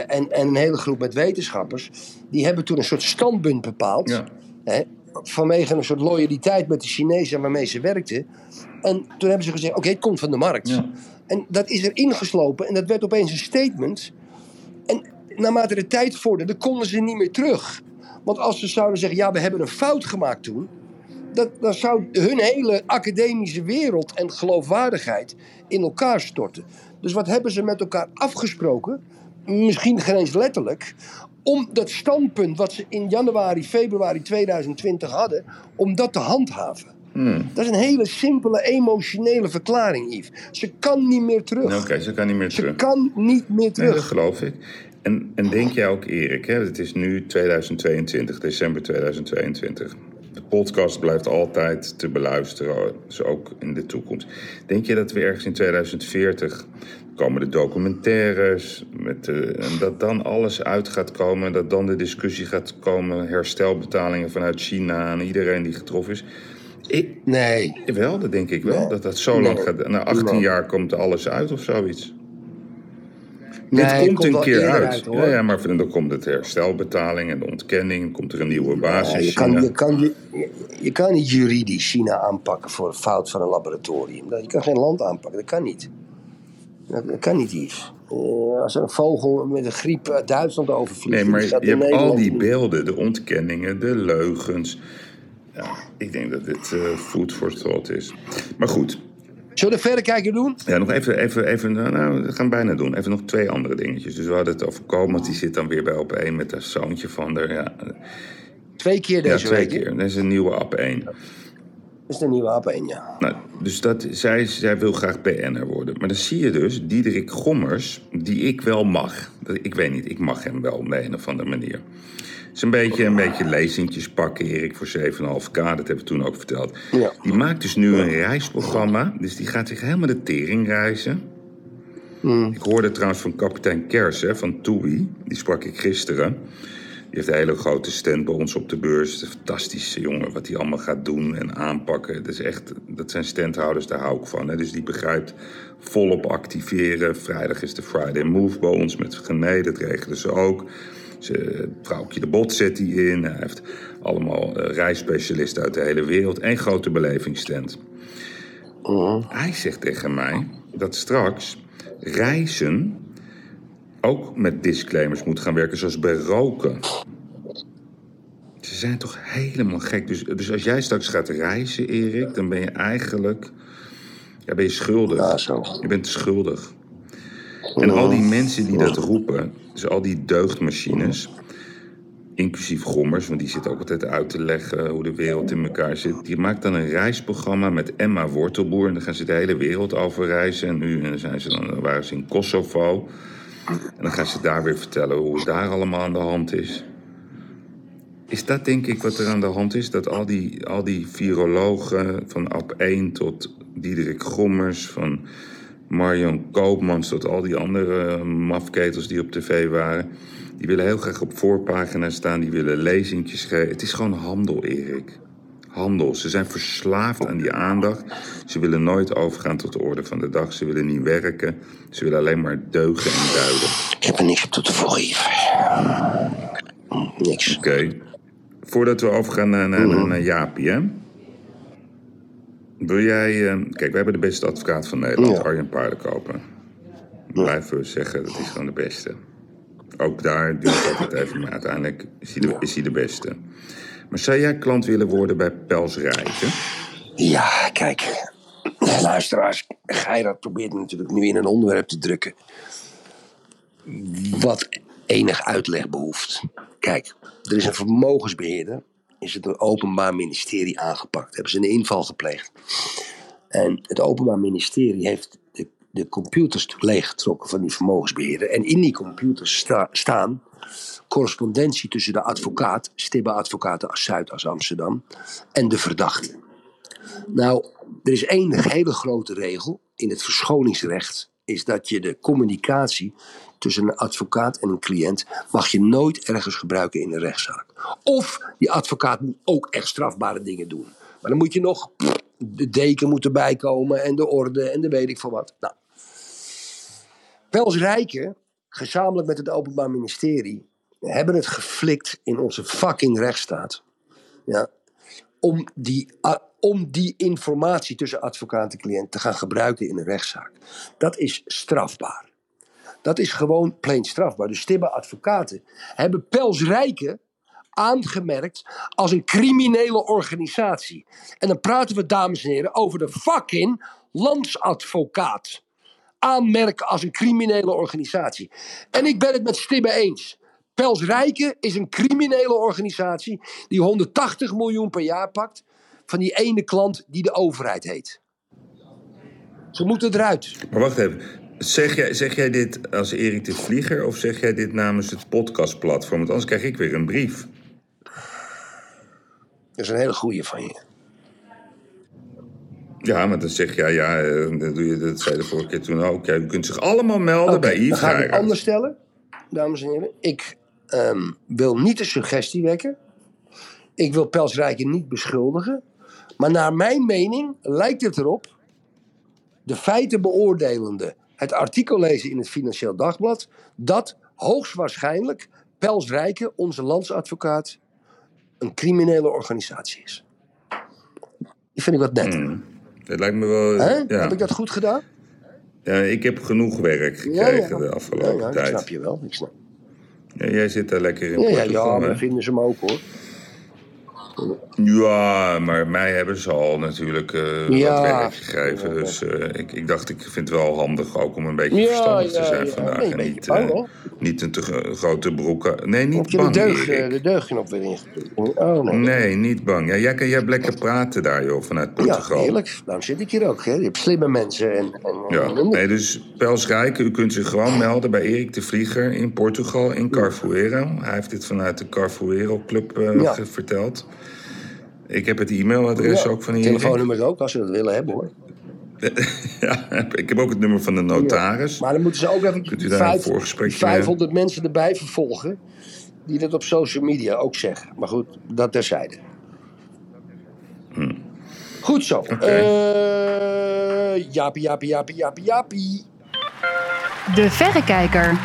En een hele groep met wetenschappers... die hebben toen een soort standpunt bepaald... Ja. Hè, vanwege een soort loyaliteit met de Chinezen waarmee ze werkten. En toen hebben ze gezegd, oké, het komt van de markt. Ja. En dat is er ingeslopen en dat werd opeens een statement. En naarmate de tijd vorderde, konden ze niet meer terug. Want als ze zouden zeggen, ja, we hebben een fout gemaakt toen... Dan zou hun hele academische wereld en geloofwaardigheid in elkaar storten. Dus wat hebben ze met elkaar afgesproken? Misschien geen eens letterlijk. Om dat standpunt wat ze in januari, februari 2020 hadden, om dat te handhaven. Dat is een hele simpele emotionele verklaring, Yves. Ze kan niet meer terug. Nee, oké, ze kan niet meer terug. Ze kan niet meer terug. Nee, dat geloof ik. En denk jij ook, Erik, hè? Het is nu 2022, december 2022... De podcast blijft altijd te beluisteren, dus ook in de toekomst. Denk je dat we ergens in 2040 komen de documentaires... en dat dan alles uit gaat komen... en dat dan de discussie gaat komen... herstelbetalingen vanuit China en iedereen die getroffen is? Nee. Wel, dat denk ik wel. Nee. Dat zo lang gaat... Na 18 jaar komt alles uit of zoiets. Nee, dit komt een keer uit. Ja, maar dan komt het herstelbetaling en de ontkenning. Komt er een nieuwe basis. Ja, je kan niet juridisch China aanpakken voor een fout van een laboratorium. Je kan geen land aanpakken. Dat kan niet. Dat kan niet, Yves. als een vogel met een griep uit Duitsland overvliegt. Nee, maar je hebt Nederland al die beelden, de ontkenningen, de leugens. Ja, ik denk dat dit food for thought is. Maar goed. Zullen we de verrekijker doen? Ja, nog even nou, we gaan bijna doen. Even nog twee andere dingetjes. Dus we hadden het over Koopmans, die zit dan weer bij OP1 met dat zoontje van der. Ja. Twee keer deze week. Twee keer. Dat is een nieuwe OP1. Dat is de nieuwe AP1, ja. Nou, dus zij wil graag BN'er worden. Maar dan zie je dus Diederik Gommers, die ik wel mag. Ik weet niet, ik mag hem wel op de een of andere manier. Het is een beetje lezingjes pakken, Erik, voor 7,5k. Dat hebben we toen ook verteld. Ja. Die maakt dus nu een reisprogramma. Dus die gaat zich helemaal de tering reizen. Mm. Ik hoorde trouwens van kapitein Kers, hè, van TUI. Die sprak ik gisteren. Die heeft een hele grote stand bij ons op de beurs. Een fantastische jongen, wat hij allemaal gaat doen en aanpakken. Dat zijn standhouders, daar hou ik van. Hè? Dus die begrijpt volop activeren. Vrijdag is de Friday Move bij ons met Genee, dat regelen ze ook. Vrouwtje de Bot zet hij in. Hij heeft allemaal reisspecialisten uit de hele wereld. En grote belevingsstand. Oh. Hij zegt tegen mij dat straks reizen ook met disclaimers moet gaan werken, zoals bij roken. Ze zijn toch helemaal gek. Dus als jij straks gaat reizen, Erik, dan ben je eigenlijk... Ja, ben je schuldig. Ja, zo. Je bent schuldig. En al die mensen die dat roepen, dus al die deugdmachines, inclusief Gommers, want die zit ook altijd uit te leggen hoe de wereld in elkaar zit. Die maakt dan een reisprogramma met Emma Wortelboer en dan gaan ze de hele wereld over reizen. En nu waren ze in Kosovo. En dan gaan ze daar weer vertellen hoe het daar allemaal aan de hand is. Is dat denk ik wat er aan de hand is? Dat al die virologen, van AP1 tot Diederik Gommers, van Marion Koopmans tot al die andere mafketels die op tv waren, die willen heel graag op voorpagina staan, die willen lezingjes geven. Het is gewoon handel, Erik. Handel. Ze zijn verslaafd aan die aandacht. Ze willen nooit overgaan tot de orde van de dag. Ze willen niet werken. Ze willen alleen maar deugen en duiden. Ik heb er niks op toe te voegen. Niks. Oké. Voordat we overgaan naar Jaapie, hè? Wil jij... Kijk, we hebben de beste advocaat van Nederland, Arjen Paardenkoper. Blijven we zeggen, dat is gewoon de beste. Ook daar duurt het altijd even, maar uiteindelijk is hij de beste. Maar zou jij klant willen worden bij Pels Rijcken? Ja, kijk. Luisteraars, Gijrath probeert natuurlijk nu in een onderwerp te drukken wat enig uitleg behoeft. Kijk, er is een vermogensbeheerder. Is het door het Openbaar Ministerie aangepakt. Hebben ze een inval gepleegd. En het Openbaar Ministerie heeft de computers leeggetrokken van die vermogensbeheerder. En in die computers staan correspondentie tussen de advocaat, Stibbe advocaten Zuid als Amsterdam, en de verdachte. Nou, er is één hele grote regel in het verschoningsrecht, is dat je de communicatie tussen een advocaat en een cliënt mag je nooit ergens gebruiken in een rechtszaak. Of die advocaat moet ook echt strafbare dingen doen. Maar dan moet je nog de deken moet erbij komen en de orde en de weet ik van wat. Nou, Pels Rijcken, gezamenlijk met het Openbaar Ministerie, hebben het geflikt in onze fucking rechtsstaat. Ja, om die informatie tussen advocaat en cliënt te gaan gebruiken in een rechtszaak. Dat is strafbaar. Dat is gewoon plain strafbaar. Dus Stibbe advocaten hebben Pels Rijcken aangemerkt als een criminele organisatie. En dan praten we, dames en heren, over de fucking landsadvocaat. Aanmerken als een criminele organisatie. En ik ben het met Stibbe eens. Pels Rijcken is een criminele organisatie die 180 miljoen per jaar pakt van die ene klant die de overheid heet. Ze moeten eruit. Maar wacht even. Zeg jij dit als Erik de Vlieger of zeg jij dit namens het podcastplatform? Want anders krijg ik weer een brief. Dat is een hele goeie van je. Ja, maar dan zeg jij, dat zei de vorige keer toen ook. Ja, u kunt zich allemaal melden bij Yves. Dan ga ik het anders stellen, dames en heren. Ik wil niet de suggestie wekken. Ik wil Pels Rijcken niet beschuldigen. Maar naar mijn mening lijkt het erop, de feiten beoordelende, het artikel lezen in het Financieel Dagblad, dat hoogstwaarschijnlijk Pels Rijcken, onze landsadvocaat, een criminele organisatie is. Die vind ik wat net. Dat lijkt me wel... Ja. Heb ik dat goed gedaan? Ja, ik heb genoeg werk gekregen de afgelopen tijd. Ja, dat snap je wel. Ik snap. Ja, jij zit daar lekker in Portugal, ja, maar vinden ze hem ook, hoor. Ja, maar mij hebben ze al natuurlijk wat werk gegeven. Dus ik dacht, ik vind het wel handig ook om een beetje verstandig te zijn vandaag. Nee, en niet een te grote broek. Nee, niet bang. Heb je de deugd nog weer ingepakt? Oh, nee, niet bang. Ja, jij hebt lekker praten daar, joh, vanuit Portugal. Ja, heerlijk. Daarom zit ik hier ook. Hè. Je hebt slimme mensen. Nee, dus Pels Rijcken, u kunt zich gewoon melden bij Erik de Vlieger in Portugal, in Carvoeiro. Hij heeft dit vanuit de Carvoeiro Club verteld. Ik heb het e-mailadres ook van hier. Telefoonnummer ook, als ze dat willen hebben, hoor. Ja, ik heb ook het nummer van de notaris. Ja, maar dan moeten ze ook even 500 mensen erbij vervolgen die dat op social media ook zeggen. Maar goed, dat terzijde. Goed zo. Okay. Jaapie. De verrekijker.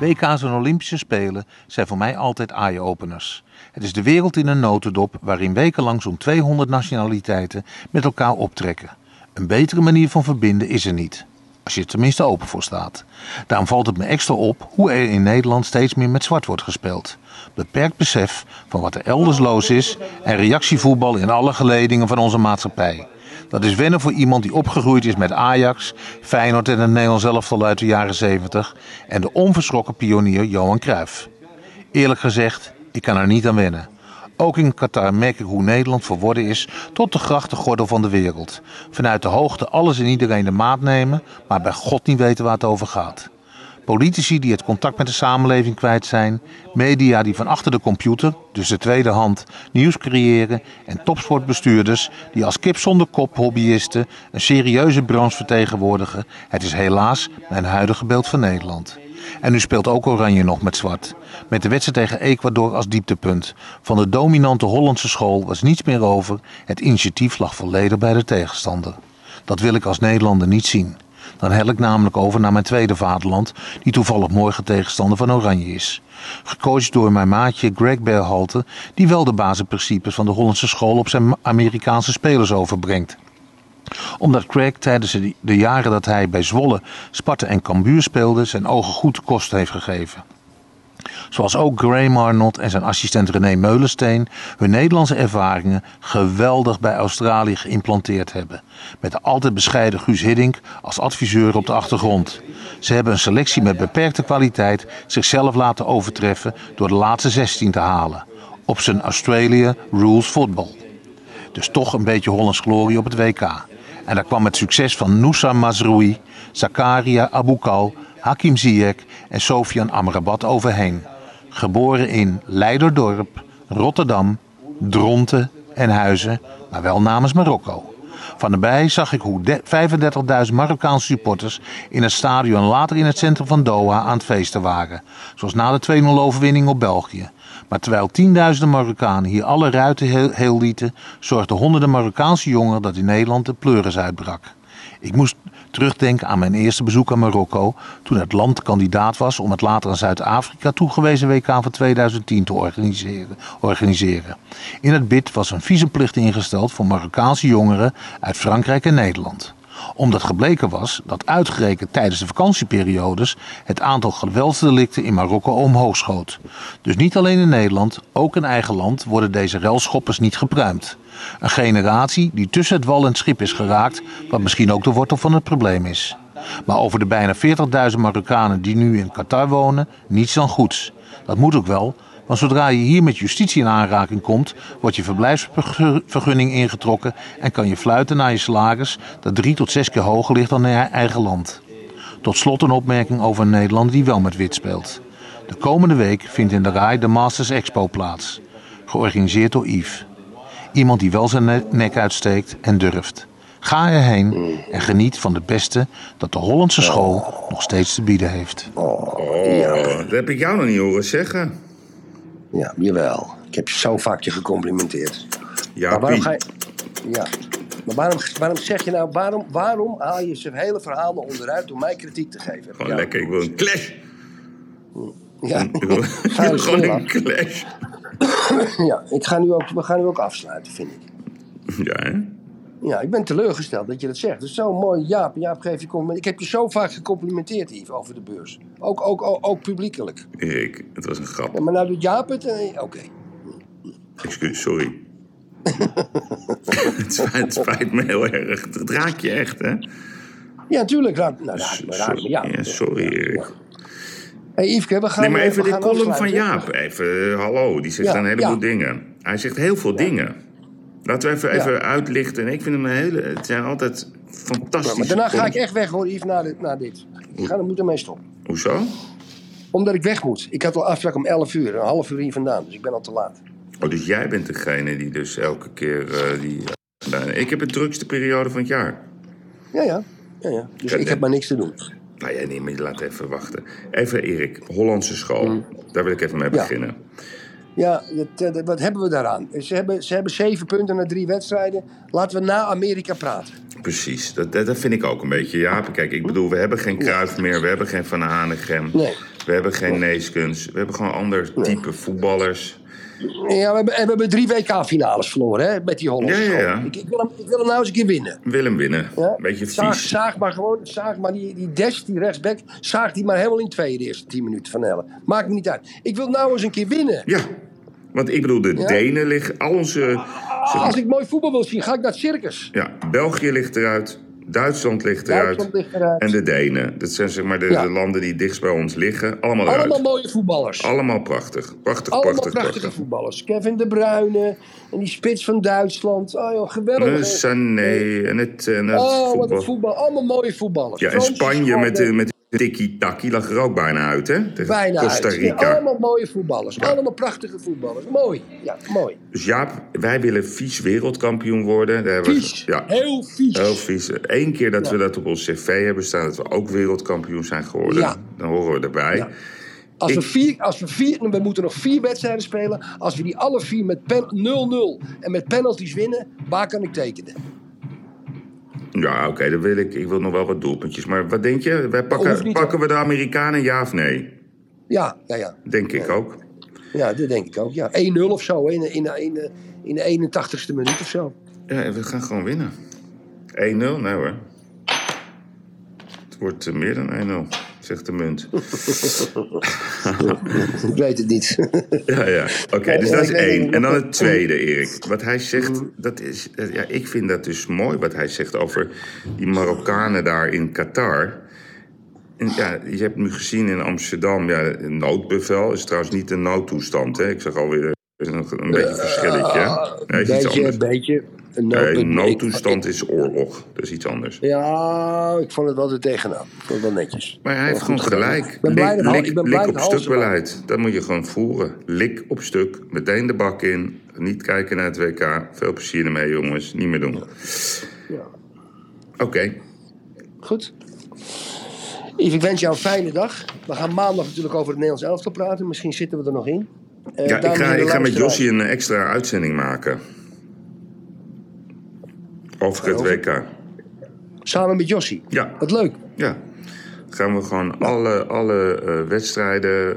WK's en Olympische Spelen zijn voor mij altijd eye-openers. Het is de wereld in een notendop waarin wekenlang zo'n 200 nationaliteiten met elkaar optrekken. Een betere manier van verbinden is er niet. Als je er tenminste open voor staat. Daarom valt het me extra op hoe er in Nederland steeds meer met zwart wordt gespeeld. Beperkt besef van wat er elders los is en reactievoetbal in alle geledingen van onze maatschappij. Dat is wennen voor iemand die opgegroeid is met Ajax, Feyenoord en het Nederlands elftal uit de jaren 70 en de onverschrokken pionier Johan Cruijff. Eerlijk gezegd, ik kan er niet aan wennen. Ook in Qatar merk ik hoe Nederland verworden is tot de grachtengordel van de wereld. Vanuit de hoogte alles en iedereen de maat nemen, maar bij God niet weten waar het over gaat. Politici die het contact met de samenleving kwijt zijn. Media die van achter de computer, dus de tweede hand, nieuws creëren. En topsportbestuurders die als kip zonder kop hobbyisten een serieuze branche vertegenwoordigen. Het is helaas mijn huidige beeld van Nederland. En nu speelt ook Oranje nog met zwart. Met de wedstrijd tegen Ecuador als dieptepunt. Van de dominante Hollandse school was niets meer over. Het initiatief lag volledig bij de tegenstander. Dat wil ik als Nederlander niet zien. Dan hel ik namelijk over naar mijn tweede vaderland, die toevallig morgen tegenstander van Oranje is. Gecoacht door mijn maatje Greg Berhalter, die wel de basisprincipes van de Hollandse school op zijn Amerikaanse spelers overbrengt. Omdat Craig tijdens de jaren dat hij bij Zwolle, Sparta en Cambuur speelde zijn ogen goed de kost heeft gegeven. Zoals ook Graham Arnold en zijn assistent René Meulensteen hun Nederlandse ervaringen geweldig bij Australië geïmplanteerd hebben. Met de altijd bescheiden Guus Hiddink als adviseur op de achtergrond. Ze hebben een selectie met beperkte kwaliteit zichzelf laten overtreffen door de laatste 16 te halen. Op zijn Australia Rules Football. Dus toch een beetje Hollands glorie op het WK. En daar kwam het succes van Nusa Masrui, Zakaria Aboukal, Hakim Ziyech en Sofian Amrabat overheen. Geboren in Leiderdorp, Rotterdam, Dronten en Huizen, maar wel namens Marokko. Van nabij zag ik hoe 35.000 Marokkaanse supporters in het stadion later in het centrum van Doha aan het feesten waren. Zoals na de 2-0 overwinning op België. Maar terwijl tienduizenden Marokkanen hier alle ruiten heel lieten, zorgden honderden Marokkaanse jongeren dat in Nederland de pleuris uitbrak. Ik moest terugdenken aan mijn eerste bezoek aan Marokko, toen het land kandidaat was om het later aan Zuid-Afrika toegewezen WK van 2010 te organiseren. In het BID was een visumplicht ingesteld voor Marokkaanse jongeren uit Frankrijk en Nederland. Omdat gebleken was dat uitgerekend tijdens de vakantieperiodes het aantal geweldsdelicten in Marokko omhoog schoot. Dus niet alleen in Nederland, ook in eigen land worden deze relschoppers niet gepruimd. Een generatie die tussen het wal en het schip is geraakt, wat misschien ook de wortel van het probleem is. Maar over de bijna 40.000 Marokkanen die nu in Qatar wonen, niets dan goeds. Dat moet ook wel, want zodra je hier met justitie in aanraking komt, wordt je verblijfsvergunning ingetrokken en kan je fluiten naar je salaris dat 3 tot 6 keer hoger ligt dan in je eigen land. Tot slot een opmerking over een Nederlander die wel met wit speelt. De komende week vindt in de RAI de Masters Expo plaats, georganiseerd door Yves. Iemand die wel zijn nek uitsteekt en durft. Ga erheen en geniet van de beste dat de Hollandse school nog steeds te bieden heeft. Dat heb ik jou nog niet horen zeggen. Ja, jawel. Ik heb je zo vaak je gecomplimenteerd. Ja, maar waarom ga je... Ja. Maar waarom zeg je nou... Waarom haal je zijn hele verhaal nou onderuit om mij kritiek te geven? Gewoon lekker. Ik wil een clash. Ja. Ik wil gewoon een clash. Ja, we gaan nu ook afsluiten, vind ik. Ja, hè? Ja, ik ben teleurgesteld dat je dat zegt. Het is zo mooi, Jaap geeft je compliment. Ik heb je zo vaak gecomplimenteerd, Yves, over de beurs. Ook publiekelijk. Erik, het was een grap. Ja, maar nou doet Jaap het en... Oké. Excuus, sorry. Het spijt me heel erg. Het raakt je echt, hè? Ja, tuurlijk. Raak me. Ja, sorry, Erik. Ja. Hey, Yveske, we gaan de column van Jaap. Even, hallo, die zegt een heleboel dingen. Hij zegt heel veel dingen. Laten we even uitlichten. Ik vind hem het zijn altijd fantastische... Ja, maar daarna ga ik echt weg, hoor, Yves, na dit. Ik moet ermee stoppen. Hoezo? Omdat ik weg moet. Ik had al afspraak om 11 uur, een half uur hier vandaan. Dus ik ben al te laat. Oh, dus jij bent degene die dus elke keer... Ik heb de drukste periode van het jaar. Ja. Dus ik heb maar niks te doen. Nou ja, nee, maar laat even wachten. Even, Erik, Hollandse school. Daar wil ik even mee beginnen. Ja, wat hebben we daaraan? Ze hebben 7 punten na 3 wedstrijden. Laten we na Amerika praten. Precies, dat vind ik ook een beetje. Ja, kijk, ik bedoel, we hebben geen Cruijff meer. We hebben geen Van Hanegem. Nee. We hebben geen Neeskens. We hebben gewoon ander type voetballers. Ja, we hebben 3 WK-finales verloren, hè, met die Hollandse school. Ik wil hem nou eens een keer winnen. Wil hem winnen. Ja? Beetje vies. Zaag maar die Des, die rechtsback, zaag die maar helemaal in tweeën de eerste 10 minuten van Helle. Maakt me niet uit. Ik wil nou eens een keer winnen. Ja, want ik bedoel, de Denen liggen... Al onze, als ik mooi voetbal wil zien, ga ik naar het circus. Ja, België ligt eruit. Duitsland ligt eruit. En de Denen. Dat zijn zeg maar de landen die dichtst bij ons liggen. Allemaal mooie voetballers. Allemaal prachtig. Allemaal prachtige voetballers. Kevin de Bruyne. En die spits van Duitsland. Oh joh, geweldig. Sané. Wat een voetbal. Allemaal mooie voetballers. Ja, en Spanje met Tiki-taki lag er ook bijna uit, hè? Tegen Costa Rica. Ja, allemaal mooie voetballers. Ja. Allemaal prachtige voetballers. Mooi. Ja, mooi. Dus Jaap, wij willen vies wereldkampioen worden. Daar vies. Heel vies. Heel vies. Eén keer dat we dat op ons cv hebben staan, dat we ook wereldkampioen zijn geworden. Ja. Dan horen we erbij. Ja. We moeten nog 4 wedstrijden spelen. Als we die alle 4 met 0-0 en met penalties winnen, waar kan ik tekenen? Ja, oké, dat wil ik. Ik wil nog wel wat doelpuntjes. Maar wat denk je? Wij pakken we de Amerikanen, ja of nee? Ja. Denk ik ook. Ja, dat denk ik ook. Ja. 1-0 of zo, in de 81ste minuut of zo. Ja, we gaan gewoon winnen. 1-0? Nee hoor. Het wordt meer dan 1-0, zegt de munt. Ik weet het niet. Ja. Oké, dus dat is 1. En dan het tweede, Erik. Wat hij zegt, dat is... Ja, ik vind dat dus mooi, wat hij zegt over die Marokkanen daar in Qatar. En ja, je hebt nu gezien in Amsterdam, een noodbevel is trouwens niet een noodtoestand, hè. Ik zag alweer een beetje een verschilletje. Een beetje... noodtoestand is oorlog. Dat is iets anders. Ja, ik vond het wel er tegenaan. Ik vond het wel netjes. Maar hij heeft gewoon gelijk. Lik op stuk beleid. Dat moet je gewoon voeren. Lik op stuk. Meteen de bak in. Niet kijken naar het WK. Veel plezier ermee, jongens. Niet meer doen. Ja. Oké. Goed. Yves, ik wens jou een fijne dag. We gaan maandag natuurlijk over het Nederlands elftal praten. Misschien zitten we er nog in. Ik ga met Jossi een extra uitzending maken. Over het WK. Samen met Jossi? Ja. Wat leuk. Ja. Gaan we gewoon alle wedstrijden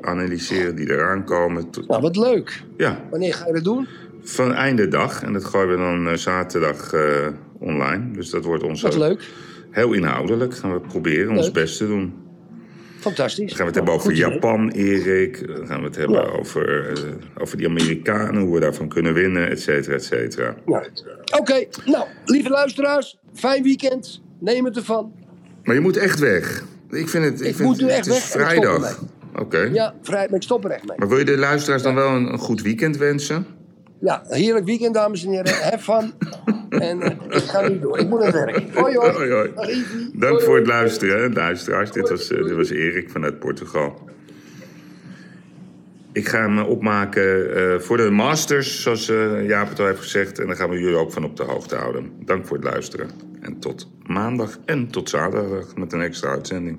analyseren die eraan komen. Wat leuk. Ja. Wanneer ga je dat doen? Van einde dag. En dat gooien we dan zaterdag online. Dus dat wordt ons... Wat leuk. Heel inhoudelijk. Gaan we proberen ons best te doen. Fantastisch. Dan gaan we het hebben over Japan, Erik. Dan gaan we het hebben over die Amerikanen, hoe we daarvan kunnen winnen, et cetera, et cetera. Ja. Oké, nou, lieve luisteraars, fijn weekend. Neem het ervan. Maar je moet echt weg. Ik vind het is vrijdag. Oké. Ja, vrijdag, ik stop er echt mee. Maar wil je de luisteraars dan wel een goed weekend wensen? Ja, heerlijk weekend, dames en heren. Hef van. En ik ga nu door. Ik moet naar het werk. Hoi. Dank voor het luisteren, hè, luisteraars. Dit was Erik vanuit Portugal. Ik ga hem opmaken voor de Masters, zoals Jaap het al heeft gezegd. En daar gaan we jullie ook van op de hoogte houden. Dank voor het luisteren. En tot maandag en tot zaterdag met een extra uitzending.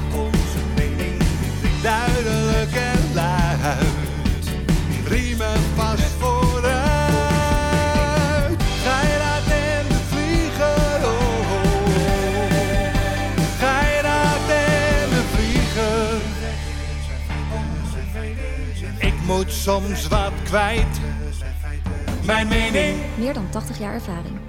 Onze mening klinkt duidelijk en luid. Riemen vast vooruit. Gijrath en de Vlieger. Oh, oh. Gijrath en de Vlieger. Ik moet soms wat kwijt. Mijn mening. Meer dan 80 jaar ervaring.